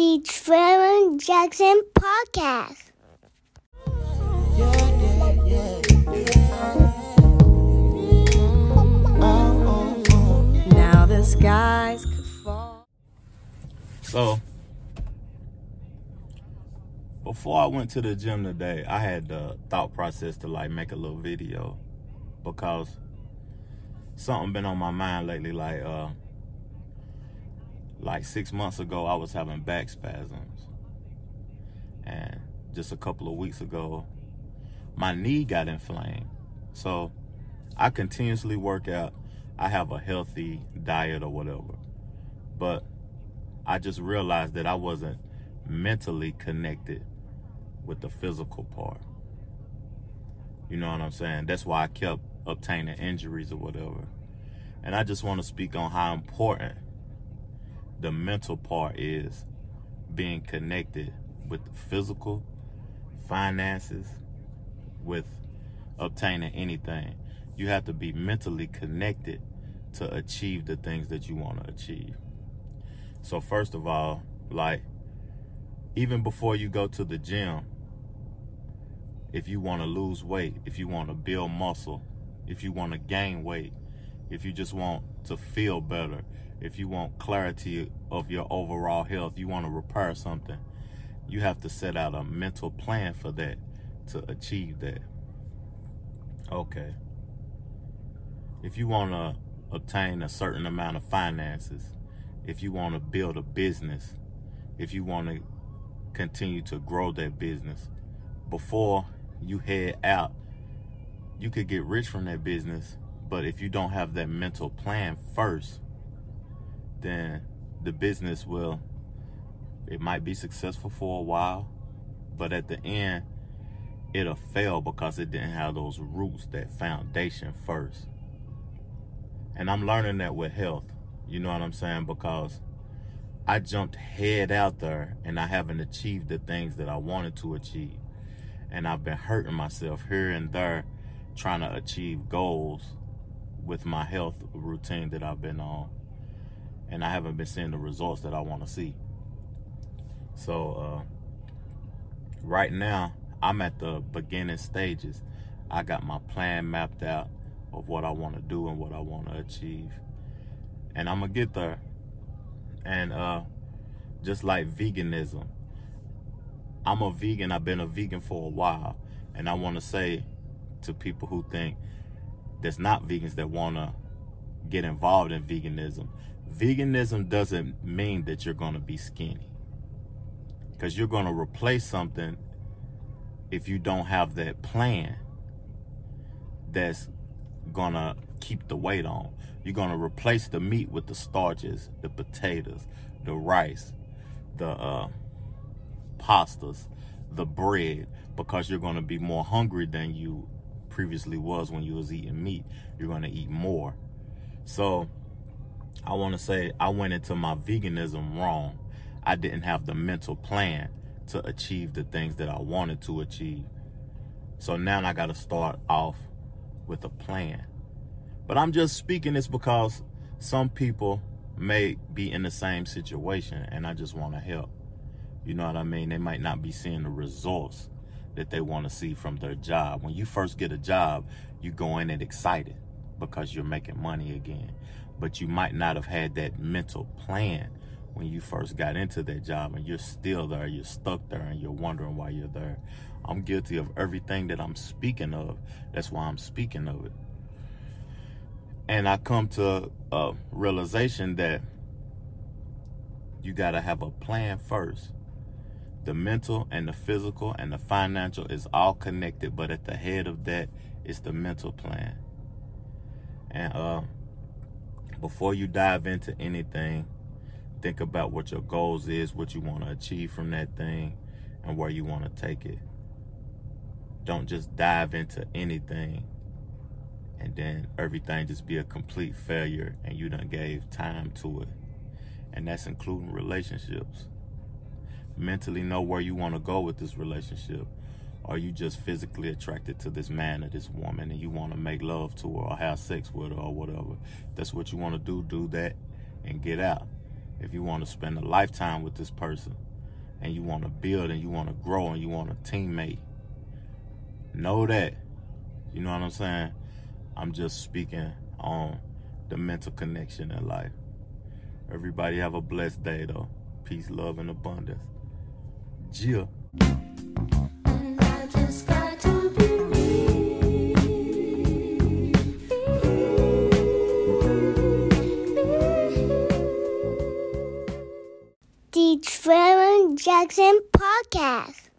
the Trayvon Jackson podcast. Now the skies could fall. So, before I went to the gym today, I had the thought process to like make a little video because something been on my mind lately. Like 6 months ago, I was having back spasms, and just a couple of weeks ago, my knee got inflamed. So I continuously work out. I have a healthy diet or whatever, but I just realized that I wasn't mentally connected with the physical part. You know what I'm saying? That's why I kept obtaining injuries or whatever. And I just want to speak on how important the mental part is, being connected with the physical, finances, with obtaining anything. You have to be mentally connected to achieve the things that you want to achieve. So first of all, like, even before you go to the gym, if you want to lose weight, if you want to build muscle, if you want to gain weight, if you just want to feel better, if you want clarity of your overall health, you want to repair something, you have to set out a mental plan for that, to achieve that. Okay. If you want to obtain a certain amount of finances, if you want to build a business, if you want to continue to grow that business, before you head out, you could get rich from that business, but if you don't have that mental plan first, then the business might be successful for a while, but at the end, it'll fail because it didn't have those roots, that foundation first. And I'm learning that with health, you know what I'm saying? Because I jumped head out there and I haven't achieved the things that I wanted to achieve. And I've been hurting myself here and there trying to achieve goals with my health routine that I've been on. And I haven't been seeing the results that I want to see. So right now, I'm at the beginning stages. I got my plan mapped out of what I want to do and what I want to achieve. And I'm going to get there. And just like veganism, I'm a vegan. I've been a vegan for a while. And I want to say to people who think that's not vegans, that want to get involved in veganism, veganism doesn't mean that you're going to be skinny, because you're going to replace something if you don't have that plan that's going to keep the weight on. You're going to replace the meat with the starches, the potatoes, the rice, the pastas, the bread, because you're going to be more hungry than you previously was when you was eating meat. You're going to eat more. So I want to say I went into my veganism wrong. I didn't have the mental plan to achieve the things that I wanted to achieve. So now I got to start off with a plan. But I'm just speaking this because some people may be in the same situation, and I just want to help. You know what I mean? They might not be seeing the results that they want to see from their job. When you first get a job, you go in and excited because you're making money again. But you might not have had that mental plan when you first got into that job, and you're still there, you're stuck there, and you're wondering why you're there. I'm guilty of everything that I'm speaking of. That's why I'm speaking of it. And I come to a realization that you got to have a plan first. The mental and the physical and the financial is all connected, but at the head of that is the mental plan. And before you dive into anything, think about what your goals is, what you want to achieve from that thing, and where you want to take it. Don't just dive into anything and then everything just be a complete failure and you done gave time to it. And that's including relationships. Mentally know where you want to go with this relationship. Are you just physically attracted to this man or this woman and you want to make love to her or have sex with her or whatever? That's what you want to do that and get out. If you want to spend a lifetime with this person, and you want to build and you want to grow and you want a teammate. Know that. You know what I'm saying? I'm just speaking on the mental connection in life. Everybody have a blessed day, though. Peace, love, and abundance. Jill. The Trayvon Jackson Podcast.